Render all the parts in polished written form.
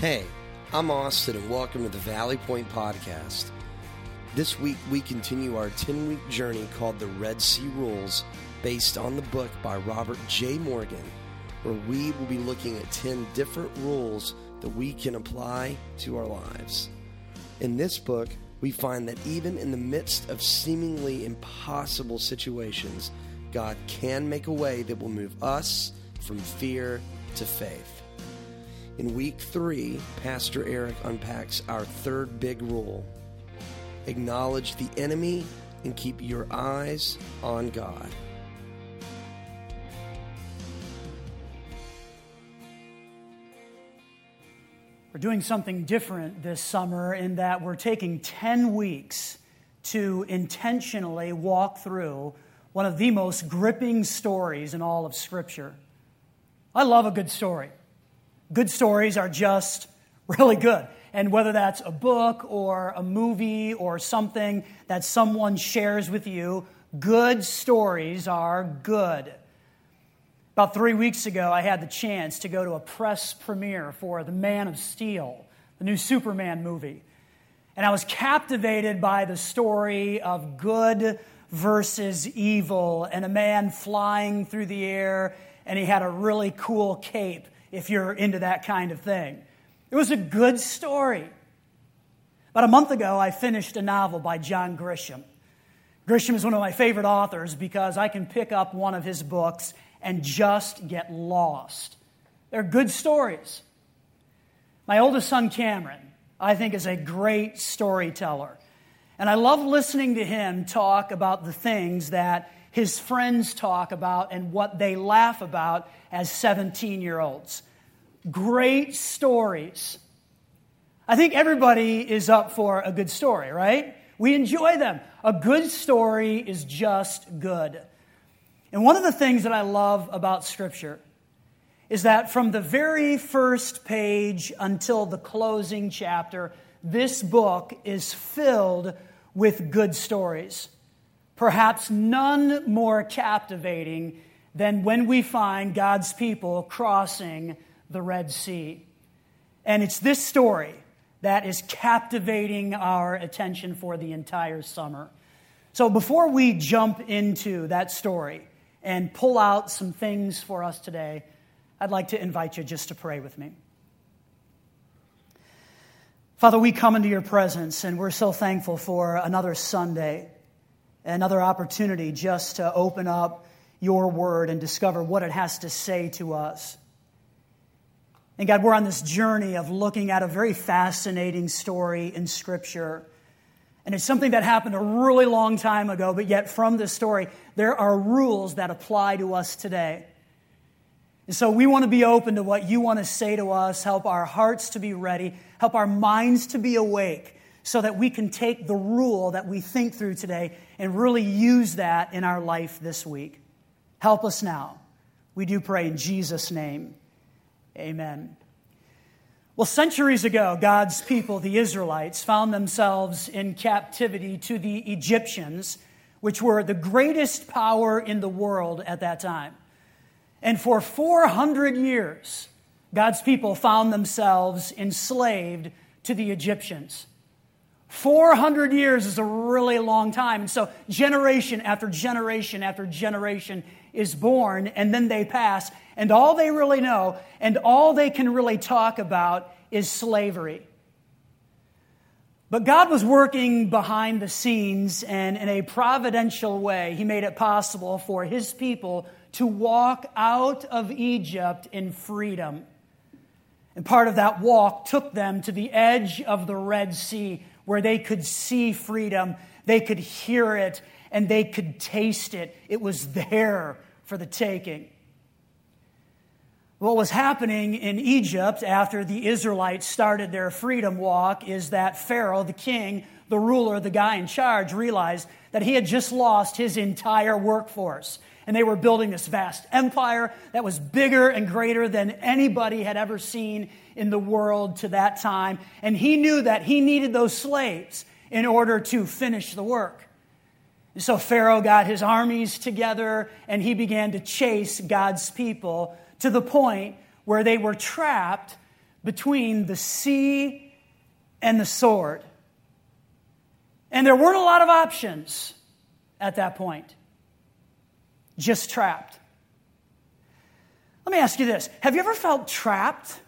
Hey, I'm Austin, and welcome to the Valley Point Podcast. This week, we continue our 10-week journey called The Red Sea Rules, based on the book by Robert J. Morgan, where we will be looking at 10 different rules that we can apply to our lives. In this book, we find that even in the midst of seemingly impossible situations, God can make a way that will move us from fear to faith. In week 3, Pastor Eric unpacks our third big rule. Acknowledge the enemy and keep your eyes on God. We're doing something different this summer in that we're taking 10 weeks to intentionally walk through one of the most gripping stories in all of Scripture. I love a good story. Good stories are just really good. And whether that's a book or a movie or something that someone shares with you, good stories are good. About 3 weeks ago, I had the chance to go to a press premiere for The Man of Steel, the new Superman movie. And I was captivated by the story of good versus evil and a man flying through the air, and he had a really cool cape. If you're into that kind of thing, it was a good story. About a month ago, I finished a novel by John Grisham. Grisham is one of my favorite authors because I can pick up one of his books and just get lost. They're good stories. My oldest son, Cameron, I think is a great storyteller. And I love listening to him talk about the things that his friends talk about and what they laugh about as 17-year-olds. Great stories. I think everybody is up for a good story, right? We enjoy them. A good story is just good. And one of the things that I love about Scripture is that from the very first page until the closing chapter, this book is filled with good stories. Perhaps none more captivating than when we find God's people crossing the Red Sea. And it's this story that is captivating our attention for the entire summer. So before we jump into that story and pull out some things for us today, I'd like to invite you just to pray with me. Father, we come into your presence, and we're so thankful for another Sunday, another opportunity just to open up your word and discover what it has to say to us. And God, we're on this journey of looking at a very fascinating story in Scripture. And it's something that happened a really long time ago, but yet from this story, there are rules that apply to us today. And so we want to be open to what you want to say to us. Help our hearts to be ready. Help our minds to be awake, so that we can take the rule that we think through today and really use that in our life this week. Help us now. We do pray in Jesus' name. Amen. Well, centuries ago, God's people, the Israelites, found themselves in captivity to the Egyptians, which were the greatest power in the world at that time. And for 400 years, God's people found themselves enslaved to the Egyptians. 400 years is a really long time. And so generation after generation after generation is born, and then they pass. And all they really know and all they can really talk about is slavery. But God was working behind the scenes, and in a providential way, He made it possible for His people to walk out of Egypt in freedom. And part of that walk took them to the edge of the Red Sea, where they could see freedom, they could hear it, and they could taste it. It was there for the taking. What was happening in Egypt after the Israelites started their freedom walk is that Pharaoh, the king, the ruler, the guy in charge, realized that he had just lost his entire workforce. And they were building this vast empire that was bigger and greater than anybody had ever seen in the world to that time. And he knew that he needed those slaves in order to finish the work. And so Pharaoh got his armies together, and he began to chase God's people to the point where they were trapped between the sea and the sword. And there weren't a lot of options at that point. Just trapped. Let me ask you this. Have you ever felt trapped?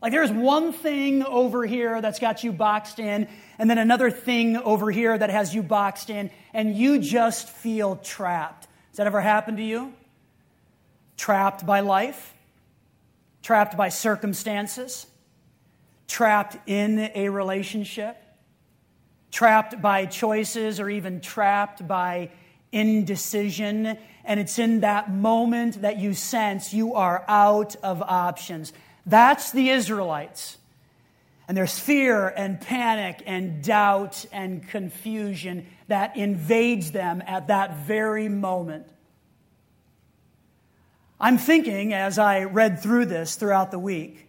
Like there's one thing over here that's got you boxed in, and then another thing over here that has you boxed in, and you just feel trapped. Has that ever happened to you? Trapped by life? Trapped by circumstances? Trapped in a relationship? Trapped by choices, or even trapped by indecision? And it's in that moment that you sense you are out of options. That's the Israelites. And there's fear and panic and doubt and confusion that invades them at that very moment. I'm thinking, as I read through this throughout the week,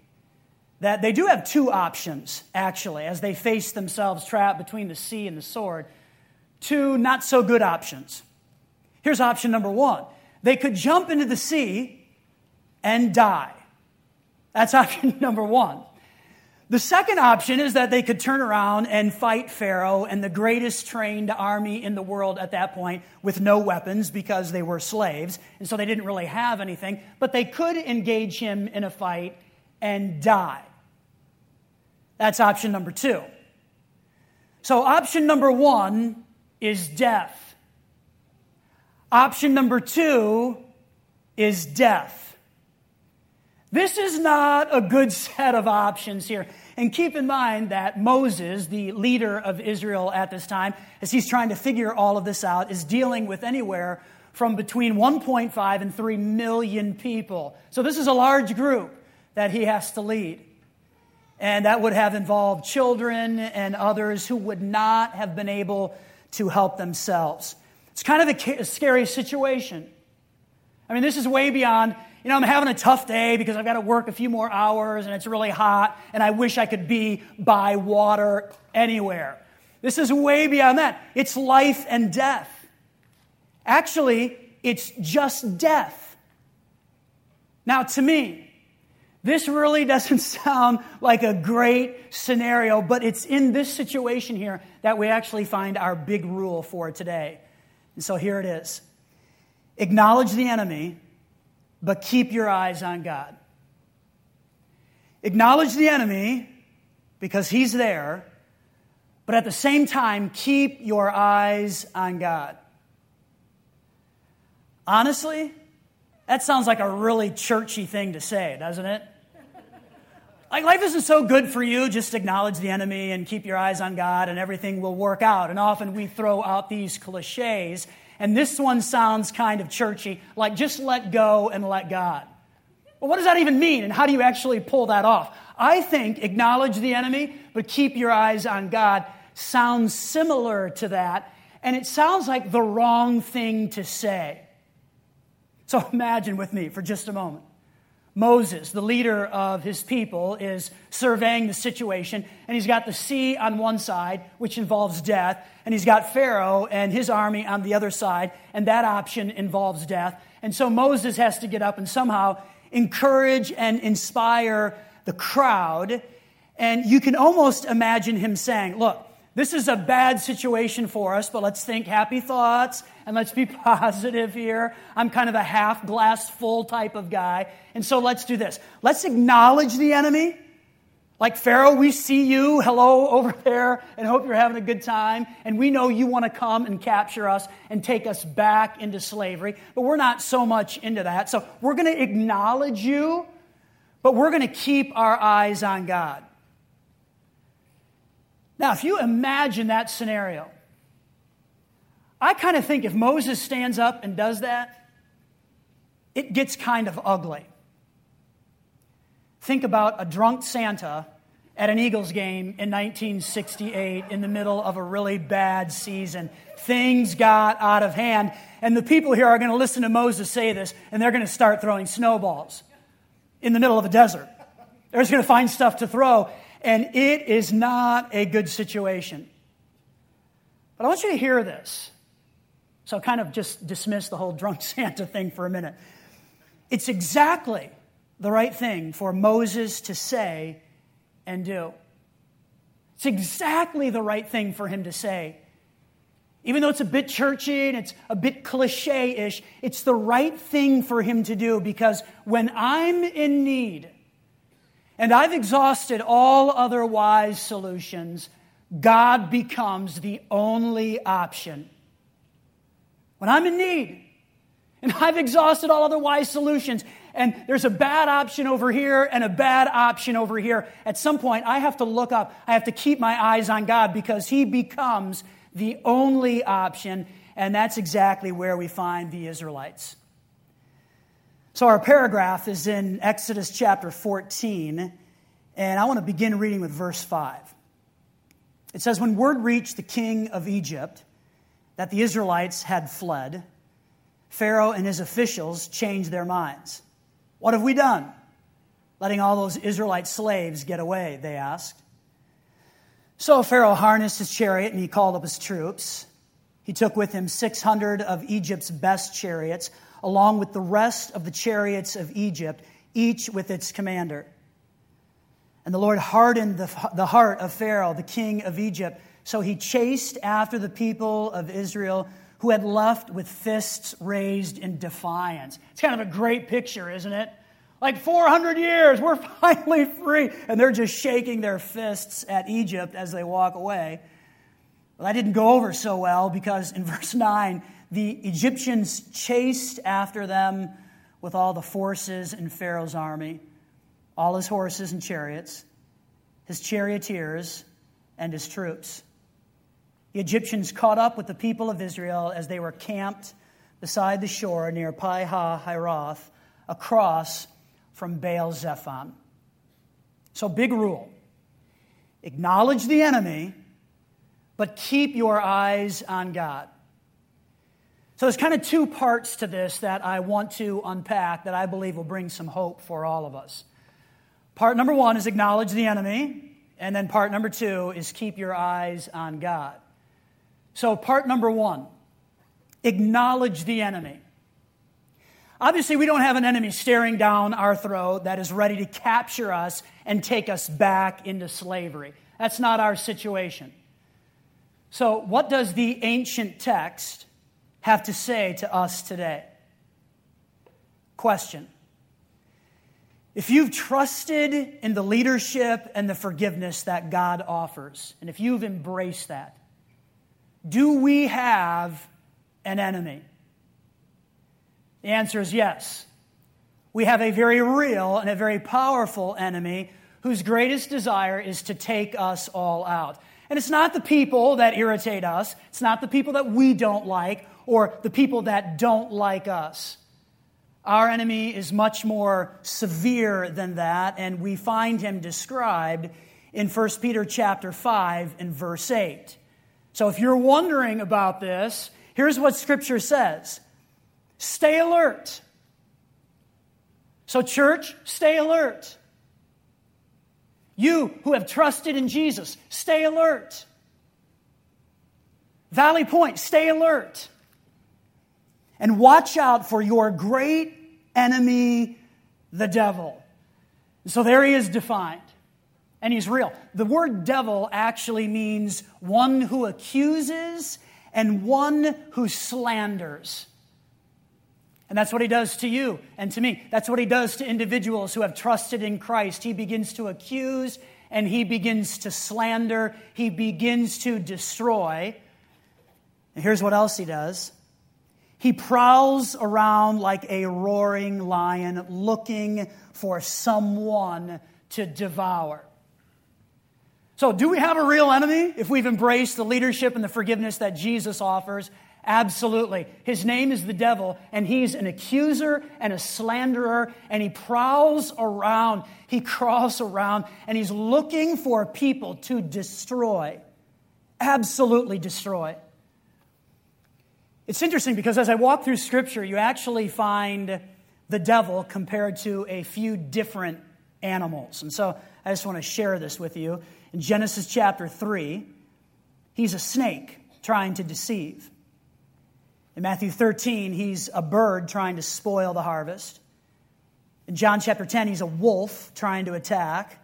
that they do have two options, actually, as they face themselves trapped between the sea and the sword. Two not-so-good options. Here's option number one. They could jump into the sea and die. That's option number one. The second option is that they could turn around and fight Pharaoh and the greatest trained army in the world at that point with no weapons because they were slaves, and so they didn't really have anything, but they could engage him in a fight and die. That's option number two. So option number one is death. Option number two is death. This is not a good set of options here. And keep in mind that Moses, the leader of Israel at this time, as he's trying to figure all of this out, is dealing with anywhere from between 1.5 and 3 million people. So this is a large group that he has to lead. And that would have involved children and others who would not have been able to help themselves. It's kind of a scary situation. I mean, this is way beyond, you know, I'm having a tough day because I've got to work a few more hours and it's really hot and I wish I could be by water anywhere. This is way beyond that. It's life and death. Actually, it's just death. Now, to me, this really doesn't sound like a great scenario, but it's in this situation here that we actually find our big rule for today. And so here it is. Acknowledge the enemy, but keep your eyes on God. Acknowledge the enemy because he's there, but at the same time, keep your eyes on God. Honestly, that sounds like a really churchy thing to say, doesn't it? Like, life isn't so good for you, just acknowledge the enemy and keep your eyes on God and everything will work out. And often we throw out these cliches, and this one sounds kind of churchy, like just let go and let God. Well, what does that even mean, and how do you actually pull that off? I think acknowledge the enemy, but keep your eyes on God sounds similar to that, and it sounds like the wrong thing to say. So imagine with me for just a moment. Moses, the leader of his people, is surveying the situation, and he's got the sea on one side, which involves death, and he's got Pharaoh and his army on the other side, and that option involves death. And so Moses has to get up and somehow encourage and inspire the crowd, and you can almost imagine him saying, look, this is a bad situation for us, but let's think happy thoughts and let's be positive here. I'm kind of a half glass full type of guy. And so let's do this. Let's acknowledge the enemy. Like, Pharaoh, we see you. Hello over there, and hope you're having a good time. And we know you want to come and capture us and take us back into slavery, but we're not so much into that. So we're going to acknowledge you, but we're going to keep our eyes on God. Now, if you imagine that scenario, I kind of think if Moses stands up and does that, it gets kind of ugly. Think about a drunk Santa at an Eagles game in 1968 in the middle of a really bad season. Things got out of hand, and the people here are going to listen to Moses say this, and they're going to start throwing snowballs in the middle of a desert. They're just going to find stuff to throw. And it is not a good situation. But I want you to hear this. So kind of just dismiss the whole drunk Santa thing for a minute. It's exactly the right thing for Moses to say and do. It's exactly the right thing for him to say. Even though it's a bit churchy and it's a bit cliche-ish, it's the right thing for him to do, because when I'm in need and I've exhausted all other wise solutions, God becomes the only option. When I'm in need and I've exhausted all other wise solutions, and there's a bad option over here and a bad option over here, at some point I have to look up. I have to keep my eyes on God, because he becomes the only option, and that's exactly where we find the Israelites. So our paragraph is in Exodus chapter 14, and I want to begin reading with verse 5. It says, "When word reached the king of Egypt that the Israelites had fled, Pharaoh and his officials changed their minds. 'What have we done, letting all those Israelite slaves get away?' they asked. So Pharaoh harnessed his chariot and he called up his troops. He took with him 600 of Egypt's best chariots, along with the rest of the chariots of Egypt, each with its commander. And the Lord hardened the heart of Pharaoh, the king of Egypt, so he chased after the people of Israel, who had left with fists raised in defiance." It's kind of a great picture, isn't it? Like 400 years, we're finally free. And they're just shaking their fists at Egypt as they walk away. Well, that didn't go over so well, because in verse 9, the Egyptians chased after them with all the forces in Pharaoh's army, all his horses and chariots, his charioteers, and his troops. The Egyptians caught up with the people of Israel as they were camped beside the shore near Pi-ha-hiroth, across from Baal-Zephon. So, big rule: acknowledge the enemy, but keep your eyes on God. So there's kind of two parts to this that I want to unpack that I believe will bring some hope for all of us. Part number one is acknowledge the enemy, and then part number two is keep your eyes on God. So part number one, acknowledge the enemy. Obviously, we don't have an enemy staring down our throat that is ready to capture us and take us back into slavery. That's not our situation. So what does the ancient text have to say to us today? Question: if you've trusted in the leadership and the forgiveness that God offers, and if you've embraced that, do we have an enemy? The answer is yes. We have a very real and a very powerful enemy whose greatest desire is to take us all out. And it's not the people that irritate us. It's not the people that we don't like or the people that don't like us. Our enemy is much more severe than that, and we find him described in 1 Peter chapter 5 and verse 8. So if you're wondering about this, here's what Scripture says. Stay alert. So church, stay alert. You who have trusted in Jesus, stay alert. Valley Point, stay alert. And watch out for your great enemy, the devil. So there he is defined. And he's real. The word devil actually means one who accuses and one who slanders. And that's what he does to you and to me. That's what he does to individuals who have trusted in Christ. He begins to accuse and he begins to slander. He begins to destroy. And here's what else he does. He prowls around like a roaring lion, looking for someone to devour. So do we have a real enemy if we've embraced the leadership and the forgiveness that Jesus offers? Absolutely. His name is the devil, and he's an accuser and a slanderer, and he prowls around, he crawls around, and he's looking for people to destroy. Absolutely destroy. It's interesting because as I walk through Scripture, you actually find the devil compared to a few different animals. And so I just want to share this with you. In Genesis chapter 3, he's a snake trying to deceive. In Matthew 13, he's a bird trying to spoil the harvest. In John chapter 10, he's a wolf trying to attack.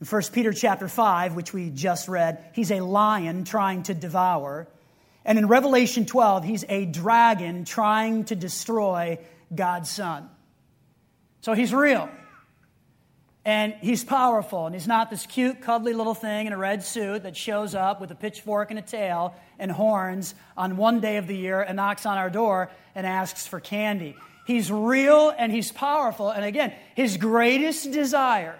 In 1 Peter chapter 5, which we just read, he's a lion trying to devour. And in Revelation 12, he's a dragon trying to destroy God's Son. So he's real. And he's powerful. And he's not this cute, cuddly little thing in a red suit that shows up with a pitchfork and a tail and horns on one day of the year and knocks on our door and asks for candy. He's real and he's powerful. And again, his greatest desire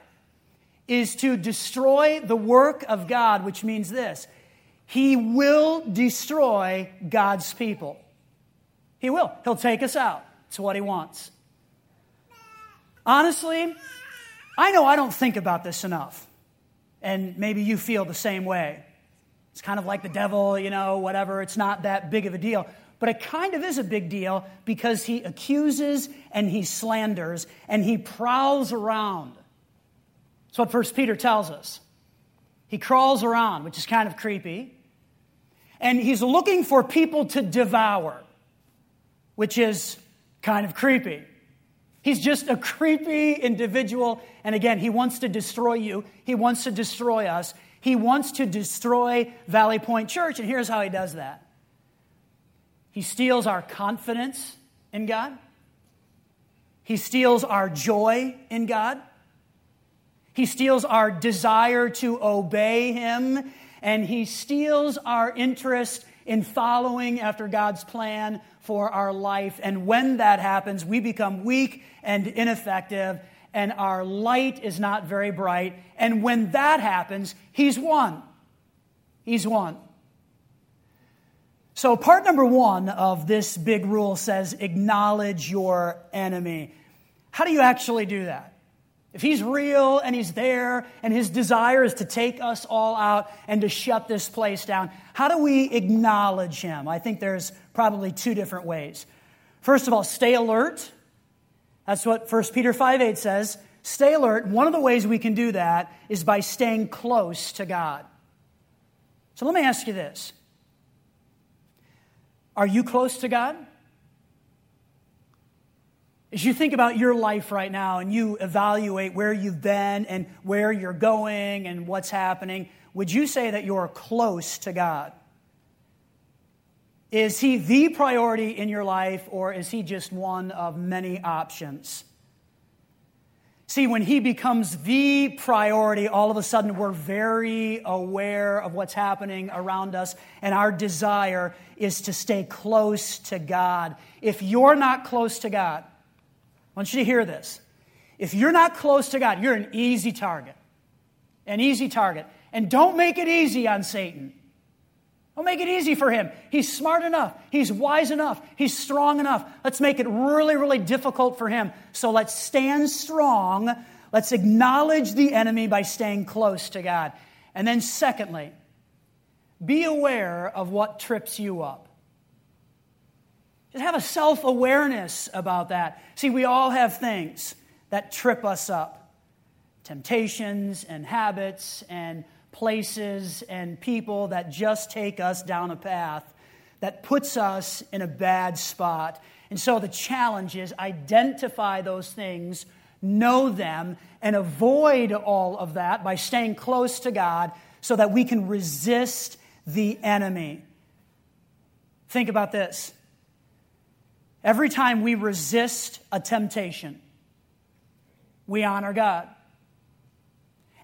is to destroy the work of God, which means this: he will destroy God's people. He will. He'll take us out. It's what he wants. Honestly, I know I don't think about this enough, and maybe you feel the same way. It's kind of like the devil, you know, whatever. It's not that big of a deal. But it kind of is a big deal because he accuses and he slanders and he prowls around. That's what 1 Peter tells us. He crawls around, which is kind of creepy. And he's looking for people to devour, which is kind of creepy. He's just a creepy individual. And again, he wants to destroy you. He wants to destroy us. He wants to destroy Valley Point Church. And here's how he does that. He steals our confidence in God. He steals our joy in God. He steals our desire to obey him, and he steals our interest in following after God's plan for our life. And when that happens, we become weak and ineffective, and our light is not very bright. And when that happens, he's won. He's won. So part number one of this big rule says, acknowledge your enemy. How do you actually do that? If he's real and he's there and his desire is to take us all out and to shut this place down, how do we acknowledge him? I think there's probably two different ways. First of all, stay alert. That's what 1 Peter 5:8 says. Stay alert. One of the ways we can do that is by staying close to God. So let me ask you this. Are you close to God? As you think about your life right now and you evaluate where you've been and where you're going and what's happening, would you say that you're close to God? Is he the priority in your life, or is he just one of many options? See, when he becomes the priority, all of a sudden we're very aware of what's happening around us, and our desire is to stay close to God. If you're not close to God, I want you to hear this. If you're not close to God, you're an easy target. An easy target. And don't make it easy on Satan. Don't make it easy for him. He's smart enough. He's wise enough. He's strong enough. Let's make it really, really difficult for him. So let's stand strong. Let's acknowledge the enemy by staying close to God. And then secondly, be aware of what trips you up. Just have a self-awareness about that. See, we all have things that trip us up. Temptations and habits and places and people that just take us down a path that puts us in a bad spot. And so the challenge is identify those things, know them, and avoid all of that by staying close to God so that we can resist the enemy. Think about this. Every time we resist a temptation, we honor God.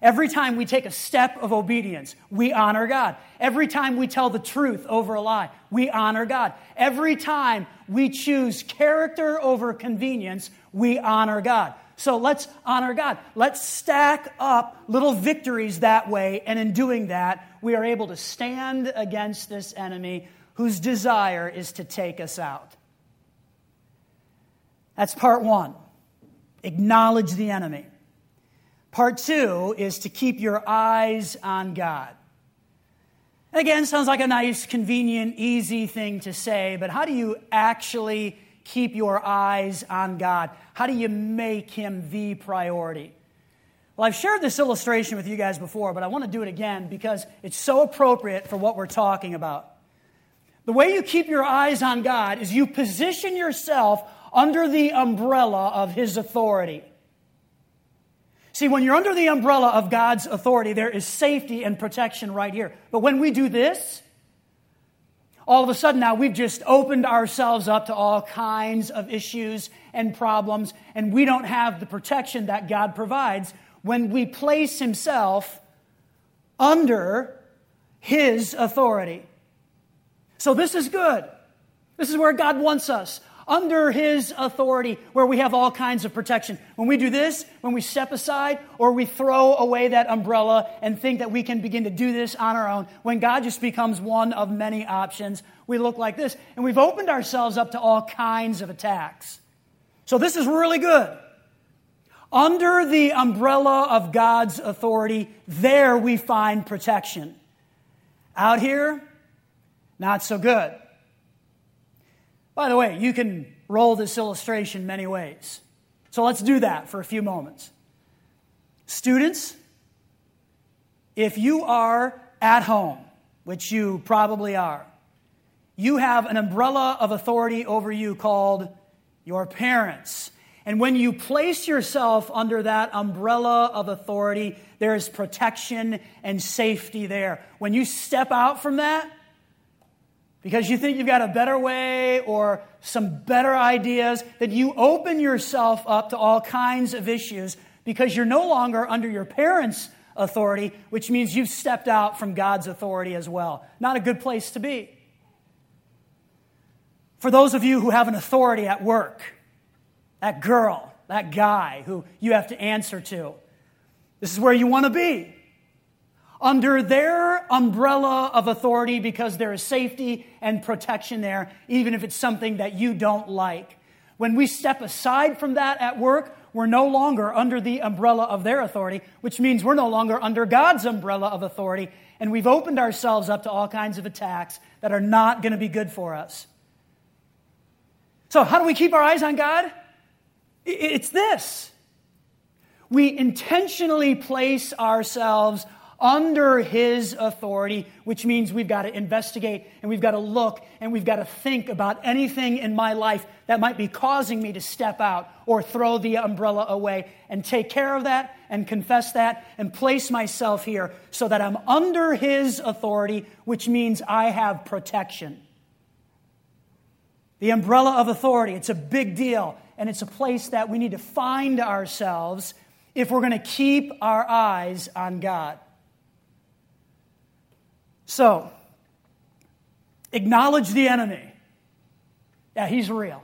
Every time we take a step of obedience, we honor God. Every time we tell the truth over a lie, we honor God. Every time we choose character over convenience, we honor God. So let's honor God. Let's stack up little victories that way, and in doing that, we are able to stand against this enemy whose desire is to take us out. That's part one, acknowledge the enemy. Part two is to keep your eyes on God. And again, sounds like a nice, convenient, easy thing to say, but how do you actually keep your eyes on God? How do you make him the priority? Well, I've shared this illustration with you guys before, but I want to do it again because it's so appropriate for what we're talking about. The way you keep your eyes on God is you position yourself under the umbrella of his authority. See, when you're under the umbrella of God's authority, there is safety and protection right here. But when we do this, all of a sudden now we've just opened ourselves up to all kinds of issues and problems, and we don't have the protection that God provides when we place Himself under His authority. So this is good. This is where God wants us, under His authority, where we have all kinds of protection. When we do this, when we step aside, or we throw away that umbrella and think that we can begin to do this on our own, when God just becomes one of many options, we look like this. And we've opened ourselves up to all kinds of attacks. So this is really good. Under the umbrella of God's authority, there we find protection. Out here, not so good. By the way, you can roll this illustration many ways. So let's do that for a few moments. Students, if you are at home, which you probably are, you have an umbrella of authority over you called your parents. And when you place yourself under that umbrella of authority, there is protection and safety there. When you step out from that, because you think you've got a better way or some better ideas, that you open yourself up to all kinds of issues because you're no longer under your parents' authority, which means you've stepped out from God's authority as well. Not a good place to be. For those of you who have an authority at work, that girl, that guy who you have to answer to, this is where you want to be. Under their umbrella of authority because there is safety and protection there, even if it's something that you don't like. When we step aside from that at work, we're no longer under the umbrella of their authority, which means we're no longer under God's umbrella of authority, and we've opened ourselves up to all kinds of attacks that are not going to be good for us. So how do we keep our eyes on God? It's this. We intentionally place ourselves under His authority, which means we've got to investigate and we've got to look and we've got to think about anything in my life that might be causing me to step out or throw the umbrella away and take care of that and confess that and place myself here so that I'm under His authority, which means I have protection. The umbrella of authority, it's a big deal, and it's a place that we need to find ourselves if we're going to keep our eyes on God. So, acknowledge the enemy. Yeah, he's real.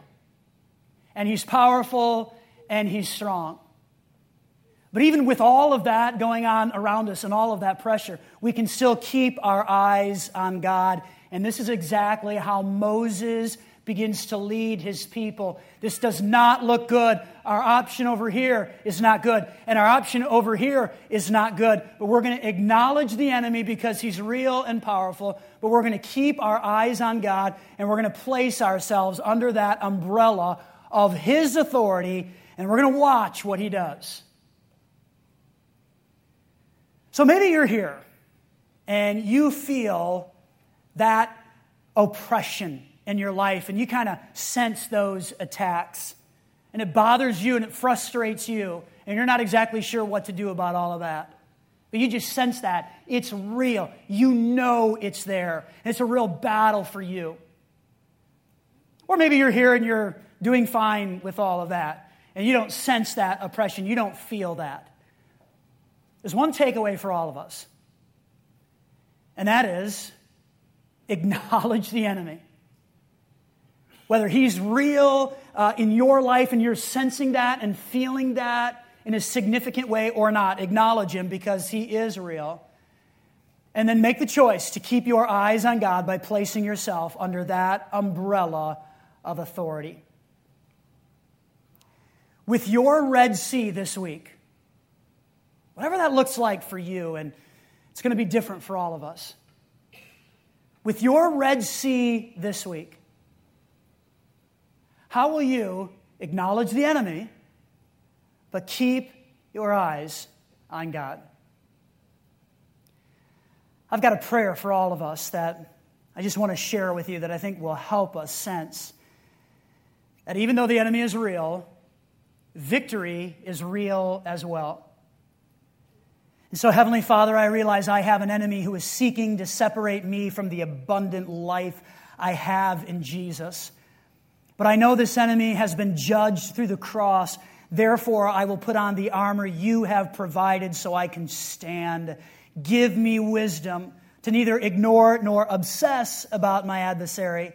And he's powerful and he's strong. But even with all of that going on around us and all of that pressure, we can still keep our eyes on God. And this is exactly how Moses begins to lead his people. This does not look good. Our option over here is not good. And our option over here is not good. But we're going to acknowledge the enemy because he's real and powerful. But we're going to keep our eyes on God. And we're going to place ourselves under that umbrella of His authority. And we're going to watch what He does. So maybe you're here and you feel that oppression in your life, and you kind of sense those attacks, and it bothers you, and it frustrates you, and you're not exactly sure what to do about all of that. But you just sense that. It's real. You know it's there, and it's a real battle for you. Or maybe you're here, and you're doing fine with all of that, and you don't sense that oppression. You don't feel that. There's one takeaway for all of us, and that is acknowledge the enemy. Whether he's real in your life and you're sensing that and feeling that in a significant way or not, acknowledge him because he is real. And then make the choice to keep your eyes on God by placing yourself under that umbrella of authority. With your Red Sea this week, whatever that looks like for you, and it's going to be different for all of us. With your Red Sea this week, how will you acknowledge the enemy, but keep your eyes on God? I've got a prayer for all of us that I just want to share with you that I think will help us sense that even though the enemy is real, victory is real as well. And so, Heavenly Father, I realize I have an enemy who is seeking to separate me from the abundant life I have in Jesus. But I know this enemy has been judged through the cross. Therefore, I will put on the armor you have provided so I can stand. Give me wisdom to neither ignore nor obsess about my adversary.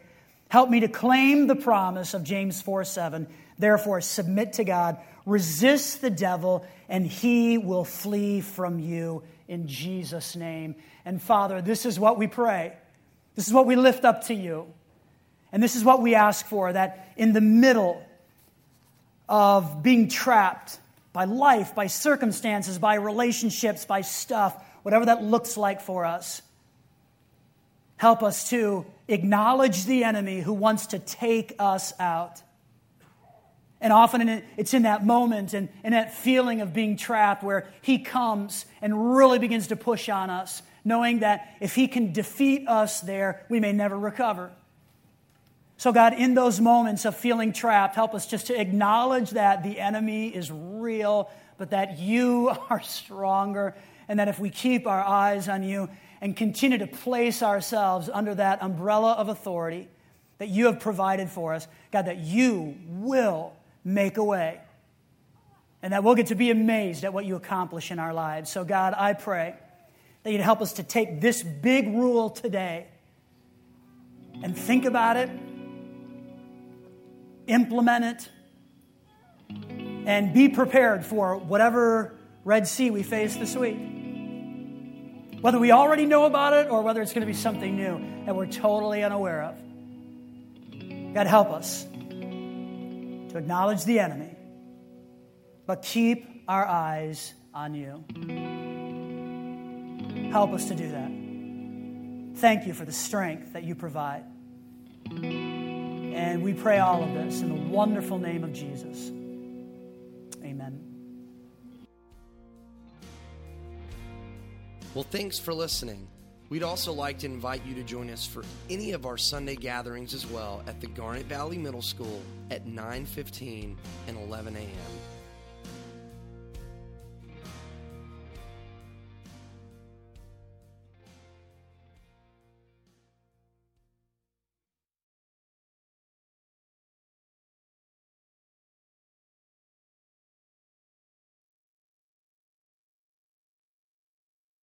Help me to claim the promise of James 4:7. Therefore, submit to God, resist the devil, and he will flee from you in Jesus' name. And Father, this is what we pray. This is what we lift up to you. And this is what we ask for, that in the middle of being trapped by life, by circumstances, by relationships, by stuff, whatever that looks like for us, help us to acknowledge the enemy who wants to take us out. And often it's in that moment and in that feeling of being trapped where he comes and really begins to push on us, knowing that if he can defeat us there, we may never recover. So God, in those moments of feeling trapped, help us just to acknowledge that the enemy is real, but that you are stronger, and that if we keep our eyes on you and continue to place ourselves under that umbrella of authority that you have provided for us, God, that you will make a way, and that we'll get to be amazed at what you accomplish in our lives. So God, I pray that you'd help us to take this big rule today and think about it, implement it, and be prepared for whatever Red Sea we face this week. Whether we already know about it or whether it's going to be something new that we're totally unaware of. God, help us to acknowledge the enemy, but keep our eyes on you. Help us to do that. Thank you for the strength that you provide. And we pray all of this in the wonderful name of Jesus. Amen. Well, thanks for listening. We'd also like to invite you to join us for any of our Sunday gatherings as well at the Garnet Valley Middle School at 9:15 and 11 a.m.